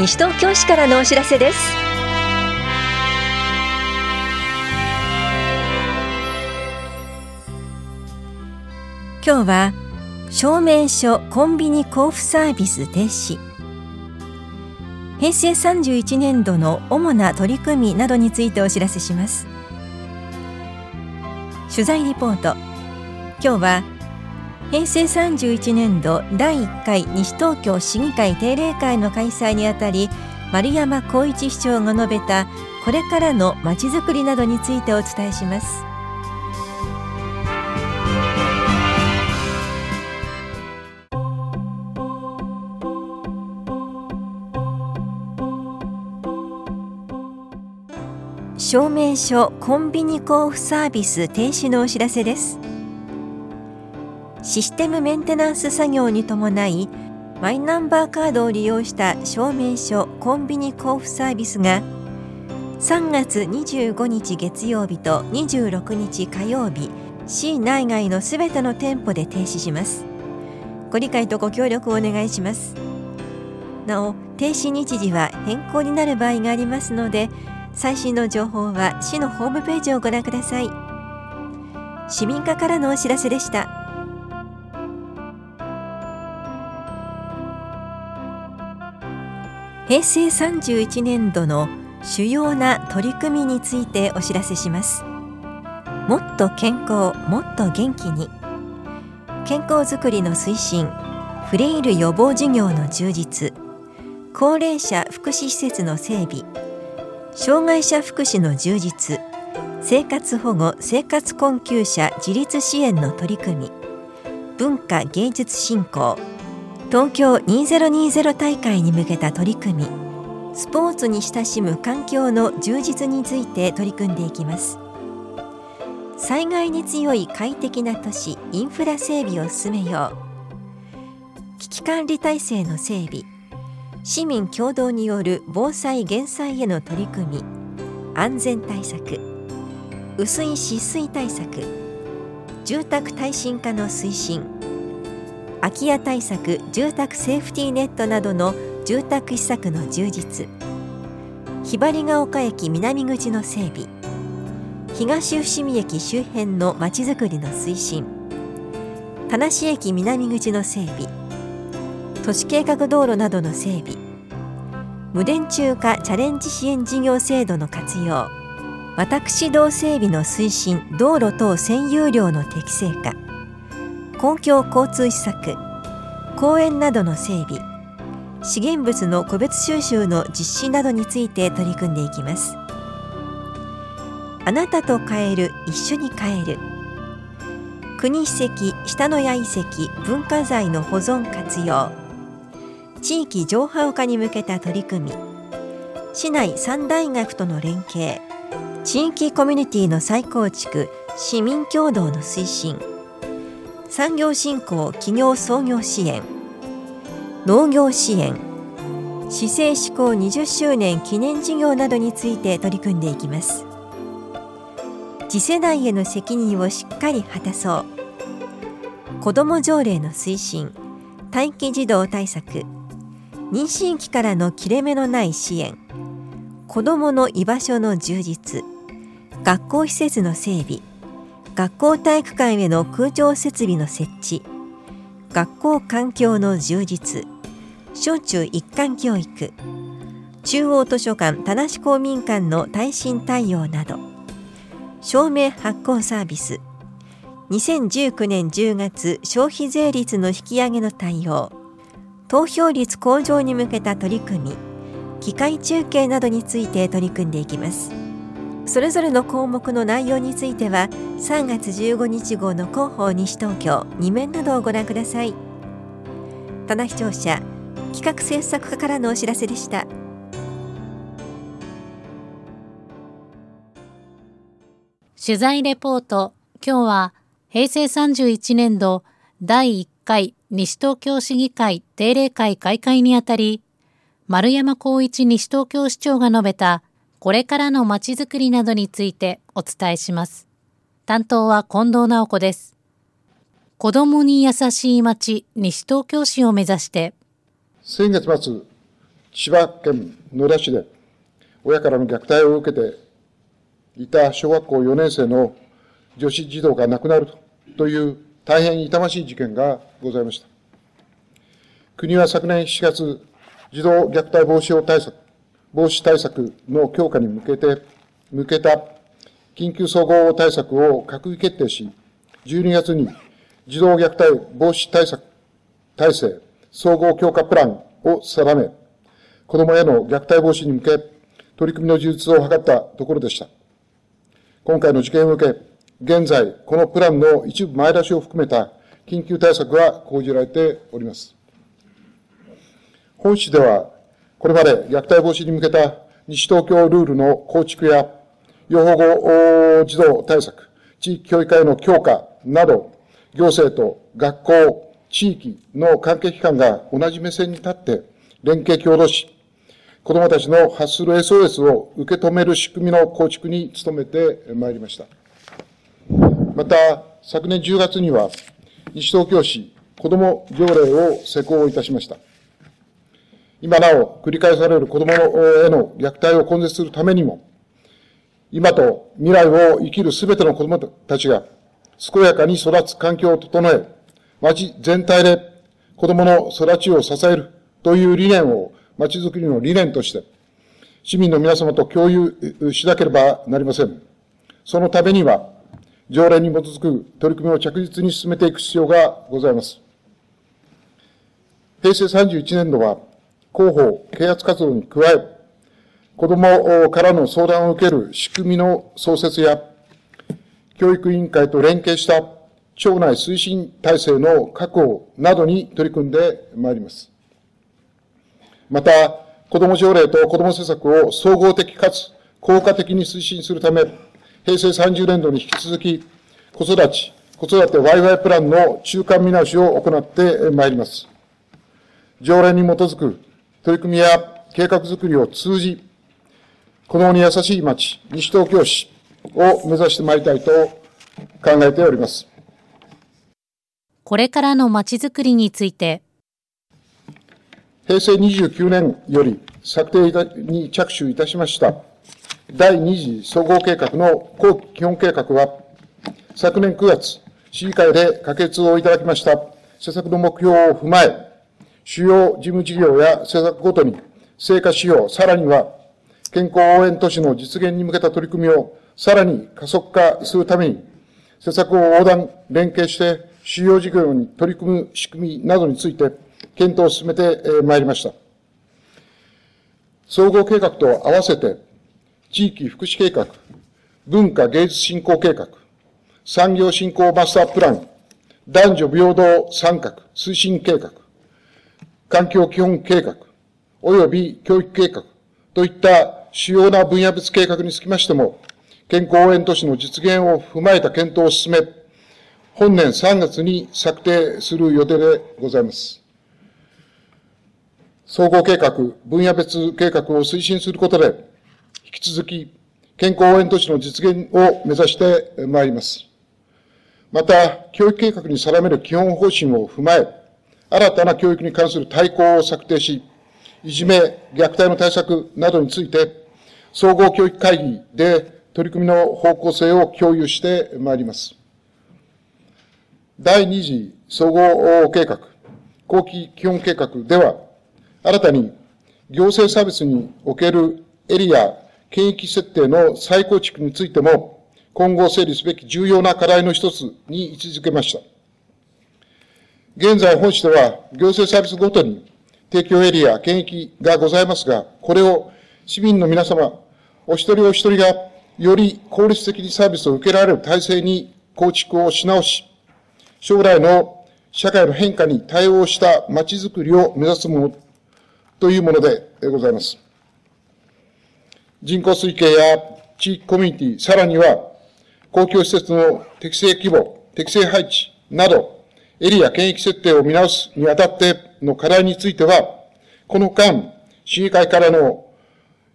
西東京市からのお知らせです。今日は証明書コンビニ交付サービス停止、平成31年度の主な取り組みなどについてお知らせします。取材リポート、今日は平成31年度第1回西東京市議会定例会の開催にあたり、丸山浩一市長が述べたこれからのまちづくりなどについてお伝えします。証明書コンビニ交付サービス停止のお知らせです。システムメンテナンス作業に伴い、マイナンバーカードを利用した証明書コンビニ交付サービスが3月25日月曜日と26日火曜日、市内外のすべての店舗で停止します。ご理解とご協力をお願いします。なお、停止日時は変更になる場合がありますので、最新の情報は市のホームページをご覧ください。市民課からのお知らせでした。平成31年度の主要な取り組みについてお知らせします。もっと健康、もっと元気に。健康づくりの推進、フレイル予防事業の充実、高齢者福祉施設の整備、障害者福祉の充実、生活保護・生活困窮者自立支援の取り組み、文化芸術振興、東京2020大会に向けた取り組み、スポーツに親しむ環境の充実について取り組んでいきます。災害に強い快適な都市インフラ整備を進めよう、危機管理体制の整備、市民共同による防災減災への取り組み、安全対策、薄い浸水対策、住宅耐震化の推進、空き家対策、住宅セーフティーネットなどの住宅施策の充実、ひばりが丘駅南口の整備、東伏見駅周辺のまちづくりの推進、田無駅南口の整備、都市計画道路などの整備、無電柱化チャレンジ支援事業制度の活用、私道整備の推進、道路等占有料の適正化、公共交通施策、公園などの整備、資源物の個別収集の実施などについて取り組んでいきます。あなたと変える、一緒に変える。国史跡、下野谷遺跡、文化財の保存活用、地域情報化に向けた取り組み、市内3大学との連携、地域コミュニティの再構築、市民協同の推進、産業振興・企業創業支援、農業支援、市政施行20周年記念事業などについて取り組んでいきます。次世代への責任をしっかり果たそう。子ども条例の推進、待機児童対策、妊娠期からの切れ目のない支援、子どもの居場所の充実、学校施設の整備、学校体育館への空調設備の設置、学校環境の充実、小中一貫教育、中央図書館・田無公民館の耐震対応など、証明発行サービス、2019年10月消費税率の引き上げの対応、投票率向上に向けた取り組み、機械中継などについて取り組んでいきます。それぞれの項目の内容については3月15日号の広報西東京2面などをご覧ください。棚視聴者企画制作課からのお知らせでした。取材レポート、今日は平成31年度第1回西東京市議会定例会開会にあたり、丸山浩一西東京市長が述べたこれからのまちづくりなどについてお伝えします。担当は近藤直子です。子どもに優しいまち西東京市を目指して、先月末、千葉県野田市で親からの虐待を受けていた小学校4年生の女子児童が亡くなるという大変痛ましい事件がございました。国は昨年7月、児童虐待防止対策の強化に向けた緊急総合対策を閣議決定し、12月に児童虐待防止対策体制総合強化プランを定め、子どもへの虐待防止に向け取り組みの充実を図ったところでした。今回の事件を受け、現在このプランの一部前出しを含めた緊急対策が講じられております。本市では、これまで虐待防止に向けた西東京ルールの構築や、要保護児童対策、地域教育会の強化など、行政と学校、地域の関係機関が同じ目線に立って連携協働し、子どもたちの発する SOS を受け止める仕組みの構築に努めてまいりました。また、昨年10月には、西東京市子ども条例を施行いたしました。今なお繰り返される子どもへの虐待を根絶するためにも、今と未来を生きるすべての子どもたちが健やかに育つ環境を整え、町全体で子どもの育ちを支えるという理念を町づくりの理念として、市民の皆様と共有しなければなりません。そのためには、条例に基づく取り組みを着実に進めていく必要がございます。平成31年度は、広報、啓発活動に加え、子どもからの相談を受ける仕組みの創設や、教育委員会と連携した町内推進体制の確保などに取り組んでまいります。また、子ども条例と子ども政策を総合的かつ効果的に推進するため、平成30年度に引き続き、子育て YY プランの中間見直しを行ってまいります。条例に基づく取り組みや計画づくりを通じ、子どもに優しい町、西東京市を目指してまいりたいと考えております。これからの町づくりについて、平成29年より策定に着手いたしました第2次総合計画の後期基本計画は、昨年9月、市議会で可決をいただきました施策の目標を踏まえ、主要事務事業や政策ごとに成果指標、さらには健康応援都市の実現に向けた取り組みをさらに加速化するために、政策を横断、連携して主要事業に取り組む仕組みなどについて検討を進めてまいりました。総合計画と合わせて、地域福祉計画、文化芸術振興計画、産業振興マスタープラン、男女平等参画推進計画、環境基本計画及び教育計画といった主要な分野別計画につきましても、健康応援都市の実現を踏まえた検討を進め、本年3月に策定する予定でございます。総合計画、分野別計画を推進することで、引き続き健康応援都市の実現を目指してまいります。また、教育計画に定める基本方針を踏まえ、新たな教育に関する大綱を策定し、いじめ、虐待の対策などについて、総合教育会議で取り組みの方向性を共有してまいります。第2次総合計画、後期基本計画では、新たに行政サービスにおけるエリア、圏域設定の再構築についても、今後整理すべき重要な課題の一つに位置づけました。現在、本市では行政サービスごとに提供エリア、圏域がございますが、これを市民の皆様、お一人お一人がより効率的にサービスを受けられる体制に構築をし直し、将来の社会の変化に対応した街づくりを目指すものというものでございます。人口推計や地域コミュニティ、さらには公共施設の適正規模、適正配置など、エリア、圏域設定を見直すにあたっての課題については、この間、市議会からも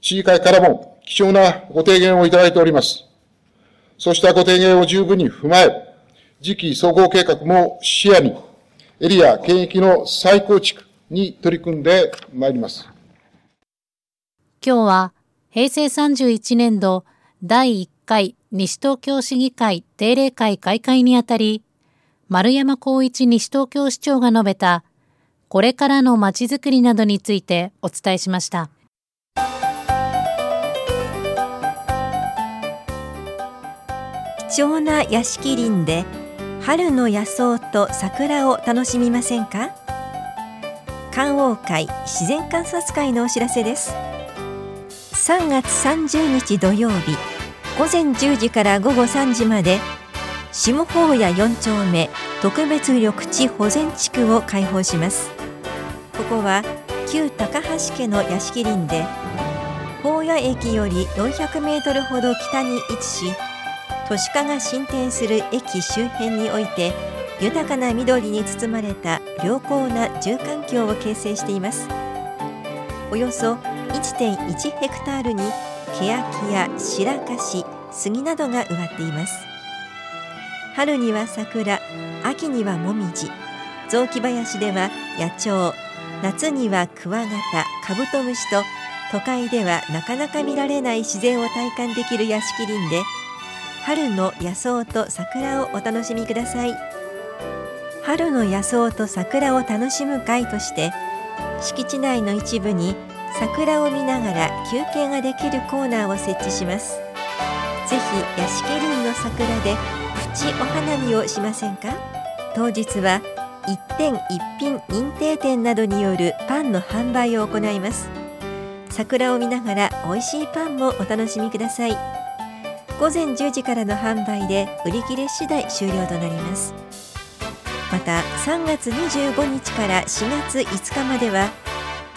貴重なご提言をいただいております。そうしたご提言を十分に踏まえ、次期総合計画も視野に、エリア、圏域の再構築に取り組んでまいります。今日は平成31年度第1回西東京市議会定例会開会にあたり、丸山浩一西東京市長が述べたこれからのまちづくりなどについてお伝えしました。貴重な屋敷林で春の野草と桜を楽しみませんか。観桜会自然観察会のお知らせです。3月30日土曜日午前10時から午後3時まで下宝屋4丁目特別緑地保全地区を開放します。ここは旧高橋家の屋敷林で宝屋駅より400メートルほど北に位置し、都市化が進展する駅周辺において豊かな緑に包まれた良好な住環境を形成しています。およそ 1.1 ヘクタールにケヤキや白樫、杉などが植わっています。春には桜、秋にはもみじ、雑木林では野鳥、夏にはクワガタ、カブトムシと都会ではなかなか見られない自然を体感できる屋敷林で、春の野草と桜をお楽しみください。春の野草と桜を楽しむ会として、敷地内の一部に桜を見ながら休憩ができるコーナーを設置します。ぜひ屋敷林の桜でプチお花見をしませんか。当日は一点一品認定店などによるパンの販売を行います。桜を見ながら美味しいパンもお楽しみください。午前10時からの販売で売り切れ次第終了となります。また3月25日から4月5日までは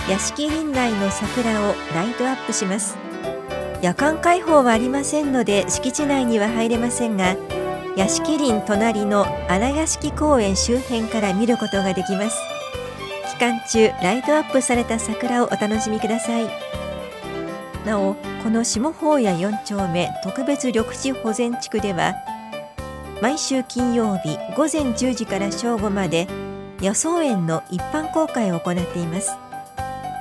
屋敷林内の桜をライトアップします。夜間開放はありませんので敷地内には入れませんが、屋敷林隣の荒屋敷公園周辺から見ることができます。期間中ライトアップされた桜をお楽しみください。なお、この下宝屋4丁目特別緑地保全地区では毎週金曜日午前10時から正午まで野草園の一般公開を行っています。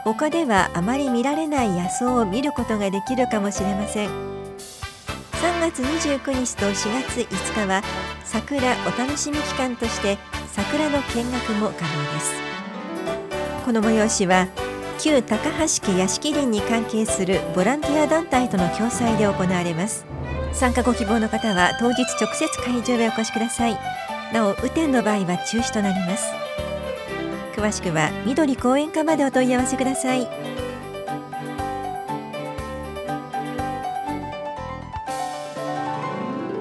他ではあまり見られない野草を見ることができるかもしれません。3月29日と4月5日は桜お楽しみ期間として桜の見学も可能です。この催しは旧高橋家屋敷林に関係するボランティア団体との共催で行われます。参加ご希望の方は当日直接会場へお越しください。なお、雨天の場合は中止となります。詳しくは緑公園課までお問い合わせください。